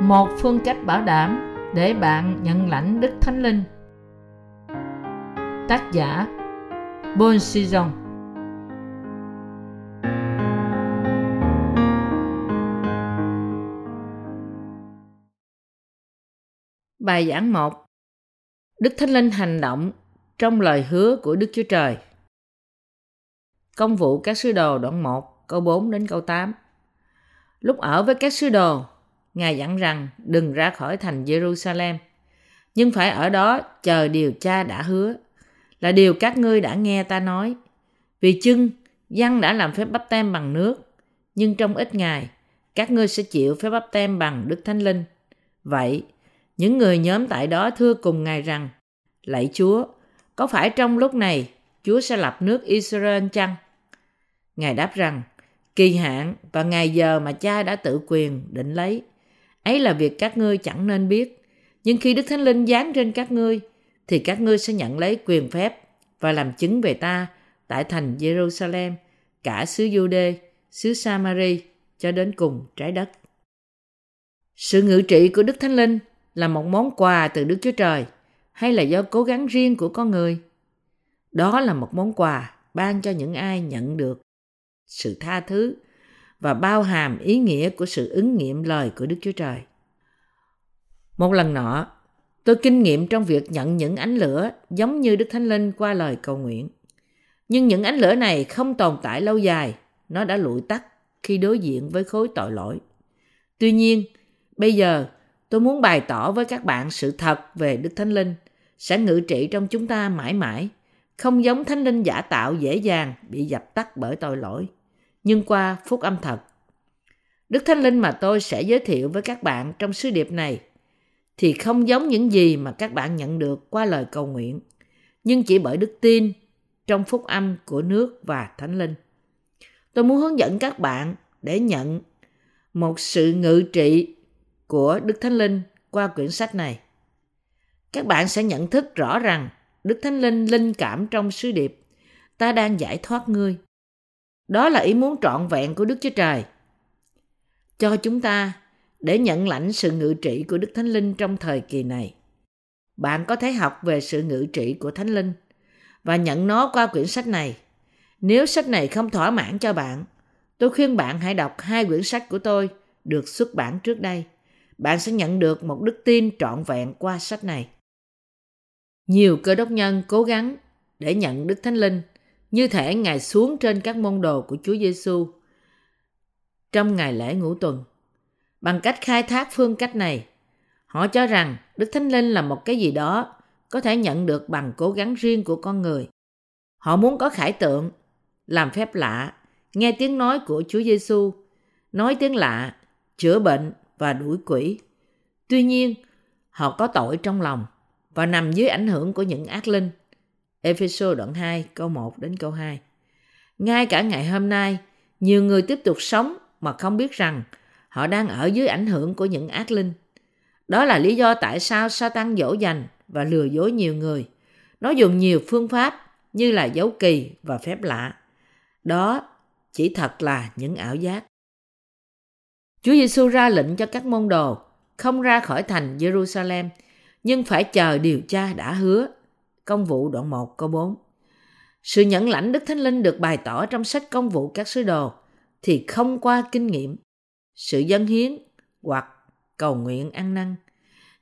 một phương cách bảo đảm để bạn nhận lãnh Đức Thánh Linh. Tác giả Bon Sison. Bài giảng 1. Đức Thánh Linh hành động trong lời hứa của Đức Chúa Trời. Công vụ Các Sứ-đồ đoạn 1, câu 4 đến câu 8. Lúc ở với các sứ-đồ, Ngài dặn rằng đừng ra khỏi thành Giê-ru-sa-lem, nhưng phải ở đó chờ điều Cha đã hứa, là điều các ngươi đã nghe ta nói. Vì chưng, dân đã làm phép báp têm bằng nước, nhưng trong ít ngày, các ngươi sẽ chịu phép báp têm bằng Đức Thánh Linh. Vậy, những người nhóm tại đó thưa cùng Ngài rằng, lạy Chúa, có phải trong lúc này Chúa sẽ lập nước Israel chăng? Ngài đáp rằng, kỳ hạn và ngày giờ mà Cha đã tự quyền định lấy, ấy là việc các ngươi chẳng nên biết. Nhưng khi Đức Thánh Linh giáng trên các ngươi, thì các ngươi sẽ nhận lấy quyền phép và làm chứng về ta tại thành Giê-ru-sa-lem, cả xứ Giu-đê, xứ Sa-ma-ri, cho đến cùng trái đất. Sự ngự trị của Đức Thánh Linh là một món quà từ Đức Chúa Trời hay là do cố gắng riêng của con người? Đó là một món quà ban cho những ai nhận được sự tha thứ và bao hàm ý nghĩa của sự ứng nghiệm lời của Đức Chúa Trời. Một lần nọ, tôi kinh nghiệm trong việc nhận những ánh lửa giống như Đức Thánh Linh qua lời cầu nguyện. Nhưng những ánh lửa này không tồn tại lâu dài, nó đã lụi tắt khi đối diện với khối tội lỗi. Tuy nhiên, bây giờ tôi muốn bày tỏ với các bạn sự thật về Đức Thánh Linh sẽ ngự trị trong chúng ta mãi mãi, không giống Thánh Linh giả tạo dễ dàng bị dập tắt bởi tội lỗi, nhưng qua phúc âm thật. Đức Thánh Linh mà tôi sẽ giới thiệu với các bạn trong sứ điệp này thì không giống những gì mà các bạn nhận được qua lời cầu nguyện, nhưng chỉ bởi đức tin trong phúc âm của nước và Thánh Linh. Tôi muốn hướng dẫn các bạn để nhận một sự ngự trị của Đức Thánh Linh qua quyển sách này. Các bạn sẽ nhận thức rõ rằng Đức Thánh Linh linh cảm trong sứ điệp ta đang giải thoát ngươi. Đó là ý muốn trọn vẹn của Đức Chúa Trời cho chúng ta để nhận lãnh sự ngự trị của Đức Thánh Linh trong thời kỳ này. Bạn có thể học về sự ngự trị của Thánh Linh và nhận nó qua quyển sách này. Nếu sách này không thỏa mãn cho bạn, tôi khuyên bạn hãy đọc 2 quyển sách của tôi được xuất bản trước đây. Bạn sẽ nhận được một đức tin trọn vẹn qua sách này. Nhiều cơ đốc nhân cố gắng để nhận Đức Thánh Linh như thể Ngài xuống trên các môn đồ của Chúa Giêsu trong ngày lễ ngũ tuần. Bằng cách khai thác phương cách này, họ cho rằng Đức Thánh Linh là một cái gì đó có thể nhận được bằng cố gắng riêng của con người. Họ muốn có khải tượng, làm phép lạ, nghe tiếng nói của Chúa Giêsu, nói tiếng lạ, chữa bệnh và đuổi quỷ. Tuy nhiên, họ có tội trong lòng và nằm dưới ảnh hưởng của những ác linh. Ê-phê-sô đoạn 2, câu 1 đến câu 2. Ngay cả ngày hôm nay, nhiều người tiếp tục sống mà không biết rằng họ đang ở dưới ảnh hưởng của những ác linh. Đó là lý do tại sao Sa-tan dỗ dành và lừa dối nhiều người. Nó dùng nhiều phương pháp như là dấu kỳ và phép lạ. Đó chỉ thật là những ảo giác. Chúa Giêsu ra lệnh cho các môn đồ không ra khỏi thành Giê-ru-sa-lem, nhưng phải chờ điều Cha đã hứa. Công vụ đoạn 1 câu 4. Sự nhận lãnh Đức Thánh Linh được bày tỏ trong sách Công vụ Các Sứ-đồ thì không qua kinh nghiệm, sự dâng hiến hoặc cầu nguyện ăn năn,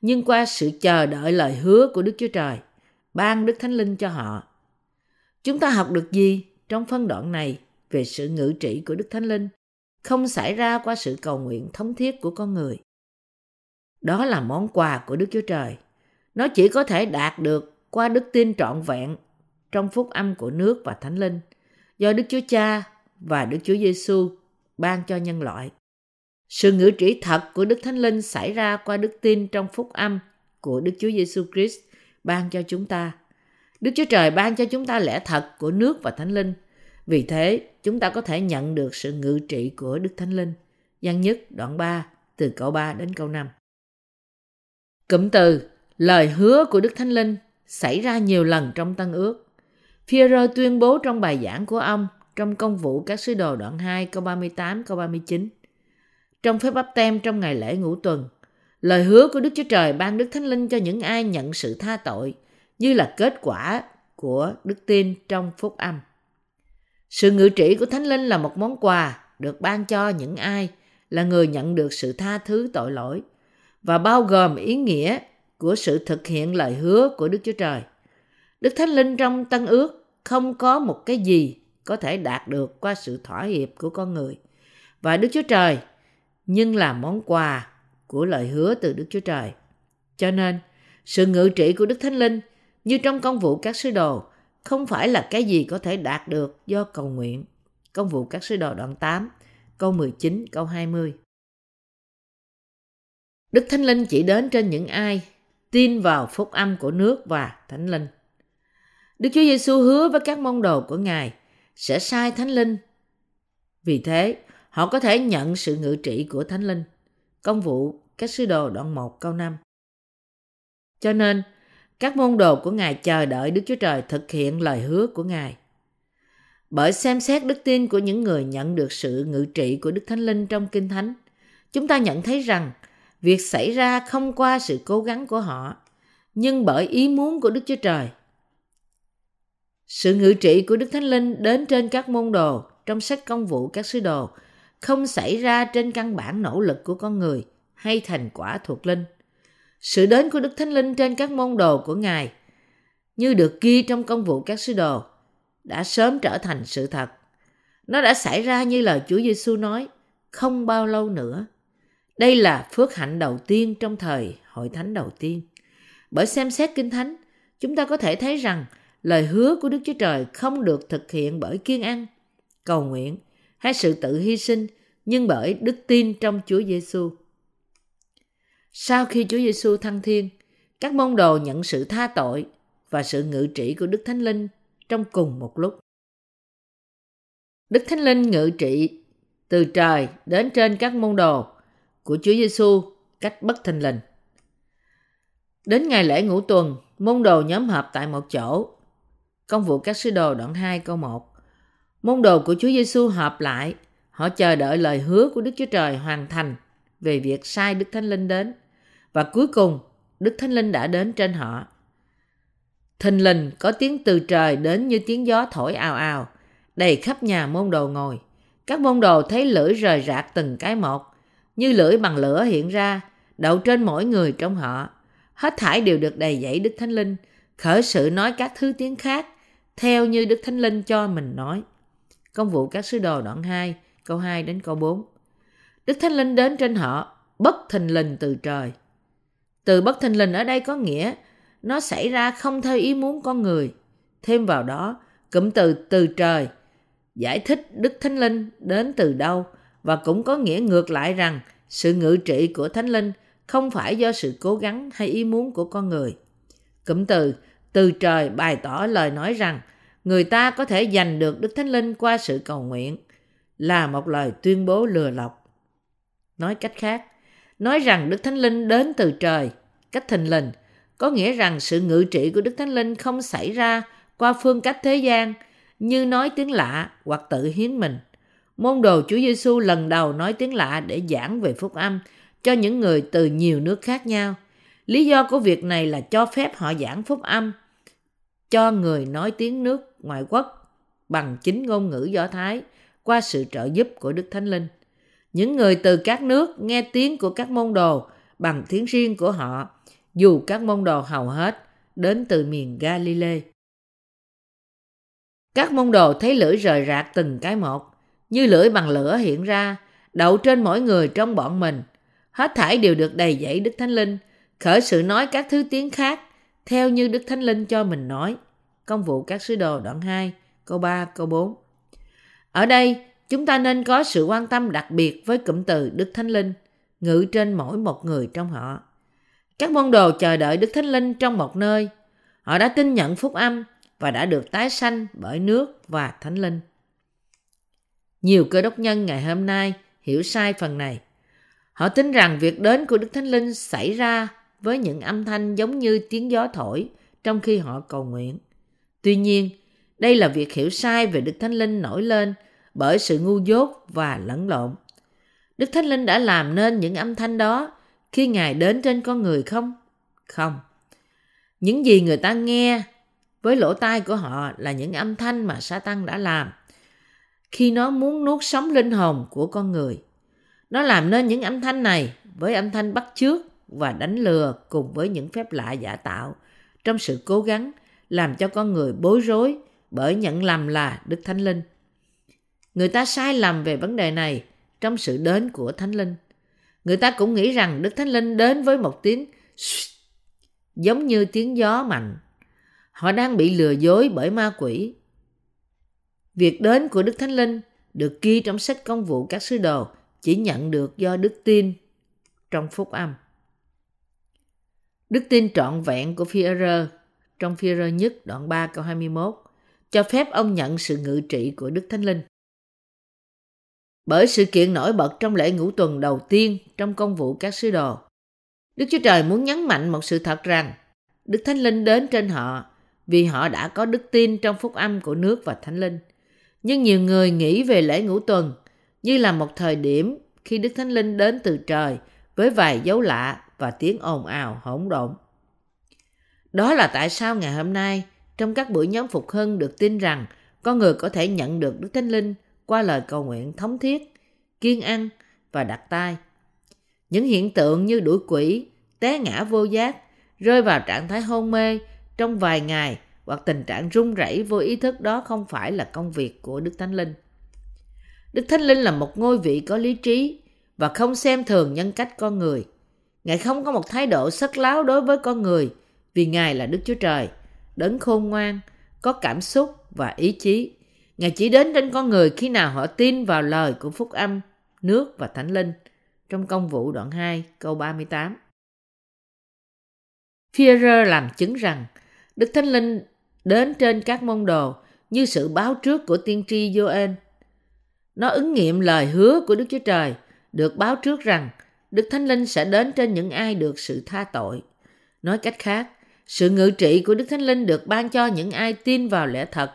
nhưng qua sự chờ đợi lời hứa của Đức Chúa Trời ban Đức Thánh Linh cho họ. Chúng ta học được gì trong phân đoạn này về sự ngự trị của Đức Thánh Linh không xảy ra qua sự cầu nguyện thống thiết của con người? Đó là món quà của Đức Chúa Trời. Nó chỉ có thể đạt được qua đức tin trọn vẹn trong phúc âm của nước và Thánh Linh do Đức Chúa Cha và Đức Chúa Giêsu ban cho nhân loại. Sự ngự trị thật của Đức Thánh Linh xảy ra qua đức tin trong phúc âm của Đức Chúa Giêsu Christ ban cho chúng ta. Đức Chúa Trời ban cho chúng ta lẽ thật của nước và Thánh Linh. Vì thế, chúng ta có thể nhận được sự ngự trị của Đức Thánh Linh. Giăng nhất đoạn 3, từ câu 3 đến câu 5. Cụm từ lời hứa của Đức Thánh Linh xảy ra nhiều lần trong Tân Ước. Phi-e-rơ tuyên bố trong bài giảng của ông trong Công vụ Các Sứ-đồ đoạn 2 câu 38 câu 39. Trong phép báp têm trong ngày lễ ngũ tuần, Lời hứa của Đức Chúa Trời ban Đức Thánh Linh cho những ai nhận sự tha tội, như là kết quả của đức tin trong phúc âm. Sự ngự trị của Thánh Linh là một món quà được ban cho những ai là người nhận được sự tha thứ tội lỗi, và bao gồm ý nghĩa của sự thực hiện lời hứa của Đức Chúa Trời. Đức Thánh Linh trong Tân Ước không có một cái gì có thể đạt được qua sự thỏa hiệp của con người và Đức Chúa Trời, nhưng là món quà của lời hứa từ Đức Chúa Trời. Cho nên, sự ngự trị của Đức Thánh Linh như trong công vụ các sứ đồ không phải là cái gì có thể đạt được do cầu nguyện. Công vụ các sứ đồ đoạn 8, câu 19, câu 20. Đức Thánh Linh chỉ đến trên những ai tin vào phúc âm của nước và Thánh Linh. Đức Chúa Giêsu hứa với các môn đồ của Ngài sẽ sai Thánh Linh. Vì thế, họ có thể nhận sự ngự trị của Thánh Linh. Công vụ các sứ đồ đoạn 1 câu 5. Cho nên, các môn đồ của Ngài chờ đợi Đức Chúa Trời thực hiện lời hứa của Ngài. Bởi xem xét đức tin của những người nhận được sự ngự trị của Đức Thánh Linh trong Kinh Thánh, chúng ta nhận thấy rằng việc xảy ra không qua sự cố gắng của họ, nhưng bởi ý muốn của Đức Chúa Trời. Sự ngự trị của Đức Thánh Linh đến trên các môn đồ trong sách Công vụ các sứ đồ không xảy ra trên căn bản nỗ lực của con người hay thành quả thuộc linh. Sự đến của Đức Thánh Linh trên các môn đồ của Ngài, như được ghi trong Công vụ các sứ đồ, đã sớm trở thành sự thật. Nó đã xảy ra như lời Chúa Giêsu nói, không bao lâu nữa. Đây là phước hạnh đầu tiên trong thời hội thánh đầu tiên. Bởi xem xét Kinh Thánh, chúng ta có thể thấy rằng lời hứa của Đức Chúa Trời không được thực hiện bởi kiêng ăn, cầu nguyện hay sự tự hy sinh, nhưng bởi đức tin trong Chúa Giêsu. Sau khi Chúa Giêsu thăng thiên, các môn đồ nhận sự tha tội và sự ngự trị của Đức Thánh Linh trong cùng một lúc. Đức Thánh Linh ngự trị từ trời đến trên các môn đồ của Chúa Giêsu cách bất thình lình. Đến ngày lễ Ngũ Tuần, môn đồ nhóm họp tại một chỗ. Công vụ các sứ đồ đoạn 2 câu 1. Môn đồ của Chúa Giêsu họp lại, họ chờ đợi lời hứa của Đức Chúa Trời hoàn thành về việc sai Đức Thánh Linh đến, và cuối cùng Đức Thánh Linh đã đến trên họ. Thình lình có tiếng từ trời đến như tiếng gió thổi ào ào, đầy khắp nhà môn đồ ngồi. Các môn đồ thấy lưỡi rời rạc từng cái một, như lưỡi bằng lửa hiện ra, đậu trên mỗi người trong họ. Hết thảy đều được đầy dẫy Đức Thánh Linh, khởi sự nói các thứ tiếng khác, theo như Đức Thánh Linh cho mình nói. Công vụ các sứ đồ đoạn 2, câu 2 đến câu 4. Đức Thánh Linh đến trên họ, bất thình lình từ trời. Từ bất thình lình ở đây có nghĩa nó xảy ra không theo ý muốn con người. Thêm vào đó, cụm từ từ trời giải thích Đức Thánh Linh đến từ đâu, và cũng có nghĩa ngược lại rằng sự ngự trị của Thánh Linh không phải do sự cố gắng hay ý muốn của con người. Cụm từ từ trời bày tỏ lời nói rằng người ta có thể giành được Đức Thánh Linh qua sự cầu nguyện, là một lời tuyên bố lừa lọc. Nói cách khác, nói rằng Đức Thánh Linh đến từ trời cách thình lình có nghĩa rằng sự ngự trị của Đức Thánh Linh không xảy ra qua phương cách thế gian như nói tiếng lạ hoặc tự hiến mình. Môn đồ Chúa Giêsu lần đầu nói tiếng lạ để giảng về phúc âm cho những người từ nhiều nước khác nhau. Lý do của việc này là cho phép họ giảng phúc âm cho người nói tiếng nước ngoại quốc bằng chính ngôn ngữ Do Thái qua sự trợ giúp của Đức Thánh Linh. Những người từ các nước nghe tiếng của các môn đồ bằng tiếng riêng của họ, dù các môn đồ hầu hết đến từ miền Galilê. Các môn đồ thấy lưỡi rời rạc từng cái một, như lưỡi bằng lửa hiện ra, đậu trên mỗi người trong bọn mình. Hết thảy đều được đầy dẫy Đức Thánh Linh, khởi sự nói các thứ tiếng khác, theo như Đức Thánh Linh cho mình nói. Công vụ các sứ đồ đoạn 2, câu 3, câu 4. Ở đây, chúng ta nên có sự quan tâm đặc biệt với cụm từ Đức Thánh Linh, ngự trên mỗi một người trong họ. Các môn đồ chờ đợi Đức Thánh Linh trong một nơi. Họ đã tin nhận phúc âm và đã được tái sanh bởi nước và Thánh Linh. Nhiều cơ đốc nhân ngày hôm nay hiểu sai phần này. Họ tin rằng việc đến của Đức Thánh Linh xảy ra với những âm thanh giống như tiếng gió thổi trong khi họ cầu nguyện. Tuy nhiên, đây là việc hiểu sai về Đức Thánh Linh nổi lên bởi sự ngu dốt và lẫn lộn. Đức Thánh Linh đã làm nên những âm thanh đó khi Ngài đến trên con người không? Không. Những gì người ta nghe với lỗ tai của họ là những âm thanh mà Sa-tan đã làm khi nó muốn nuốt sống linh hồn của con người. Nó làm nên những âm thanh này với âm thanh bắt chước và đánh lừa cùng với những phép lạ giả tạo trong sự cố gắng làm cho con người bối rối bởi nhận lầm là Đức Thánh Linh. Người ta sai lầm về vấn đề này trong sự đến của Thánh Linh. Người ta cũng nghĩ rằng Đức Thánh Linh đến với một tiếng giống như tiếng gió mạnh. Họ đang bị lừa dối bởi ma quỷ. Việc đến của Đức Thánh Linh được ghi trong sách Công vụ Các Sứ-đồ chỉ nhận được do đức tin trong Phúc âm. Đức tin trọn vẹn của Phi-e-rơ trong Phi-e-rơ nhất đoạn 3 câu 21 cho phép ông nhận sự ngự trị của Đức Thánh Linh. Bởi sự kiện nổi bật trong lễ ngũ tuần đầu tiên trong Công vụ Các Sứ-đồ, Đức Chúa Trời muốn nhấn mạnh một sự thật rằng Đức Thánh Linh đến trên họ vì họ đã có đức tin trong Phúc âm của nước và Thánh Linh. Nhưng nhiều người nghĩ về lễ ngũ tuần như là một thời điểm khi Đức Thánh Linh đến từ trời với vài dấu lạ và tiếng ồn ào hỗn độn. Đó là tại sao ngày hôm nay, trong các buổi nhóm phục hưng được tin rằng con người có thể nhận được Đức Thánh Linh qua lời cầu nguyện thống thiết, kiêng ăn và đặt tay. Những hiện tượng như đuổi quỷ, té ngã vô giác, rơi vào trạng thái hôn mê trong vài ngày hoặc tình trạng run rẩy vô ý thức đó không phải là công việc của Đức Thánh Linh. Đức Thánh Linh là một ngôi vị có lý trí và không xem thường nhân cách con người. Ngài không có một thái độ sất láo đối với con người vì Ngài là Đức Chúa Trời, đấng khôn ngoan, có cảm xúc và ý chí. Ngài chỉ đến trên con người khi nào họ tin vào lời của Phúc âm, nước và Thánh Linh trong Công vụ đoạn 2 câu 38. Phi-e-rơ làm chứng rằng Đức Thánh Linh đến trên các môn đồ như sự báo trước của tiên tri Giô-ên. Nó ứng nghiệm lời hứa của Đức Chúa Trời được báo trước rằng Đức Thánh Linh sẽ đến trên những ai được sự tha tội. Nói cách khác, sự ngự trị của Đức Thánh Linh được ban cho những ai tin vào lẽ thật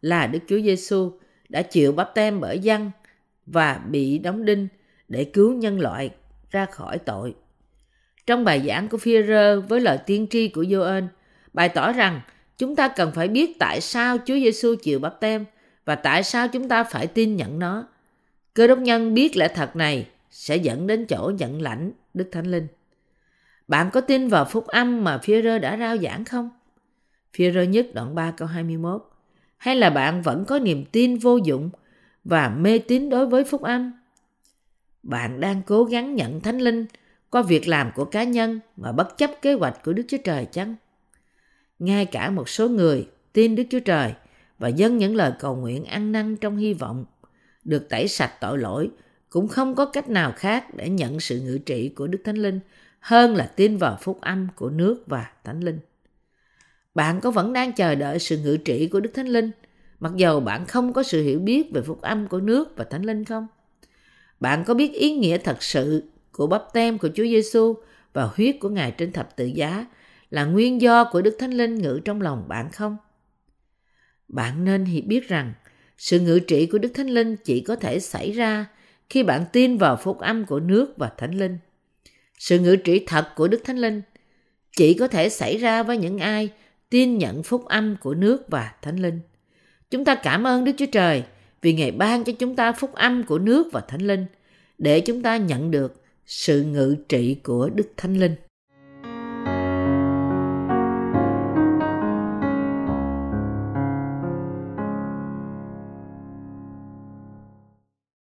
là Đức Chúa Giê-xu đã chịu báp têm bởi Giăng và bị đóng đinh để cứu nhân loại ra khỏi tội. Trong bài giảng của Phi-e-rơ với lời tiên tri của Giô-ên, bài tỏ rằng chúng ta cần phải biết tại sao Chúa Giê-xu chịu báp têm và tại sao chúng ta phải tin nhận nó. Cơ đốc nhân biết lẽ thật này sẽ dẫn đến chỗ nhận lãnh Đức Thánh Linh. Bạn có tin vào Phúc âm mà Phi-e-rơ đã rao giảng không? Phi-e-rơ nhất đoạn 3 câu 21. Hay là bạn vẫn có niềm tin vô dụng và mê tín đối với Phúc âm? Bạn đang cố gắng nhận Thánh Linh qua việc làm của cá nhân mà bất chấp kế hoạch của Đức Chúa Trời chăng? Ngay cả một số người tin Đức Chúa Trời và dâng những lời cầu nguyện ăn năn trong hy vọng được tẩy sạch tội lỗi cũng không có cách nào khác để nhận sự ngự trị của Đức Thánh Linh hơn là tin vào Phúc âm của nước và Thánh Linh. Bạn có vẫn đang chờ đợi sự ngự trị của Đức Thánh Linh mặc dầu bạn không có sự hiểu biết về Phúc âm của nước và Thánh Linh không? Bạn có biết ý nghĩa thật sự của báp têm của Chúa Giê-xu và huyết của Ngài trên thập tự giá là nguyên do của Đức Thánh Linh ngự trong lòng bạn không? Bạn nên biết rằng sự ngự trị của Đức Thánh Linh chỉ có thể xảy ra khi bạn tin vào Phúc âm của nước và Thánh Linh. Sự ngự trị thật của Đức Thánh Linh chỉ có thể xảy ra với những ai tin nhận Phúc âm của nước và Thánh Linh. Chúng ta cảm ơn Đức Chúa Trời vì Ngài ban cho chúng ta Phúc âm của nước và Thánh Linh để chúng ta nhận được sự ngự trị của Đức Thánh Linh.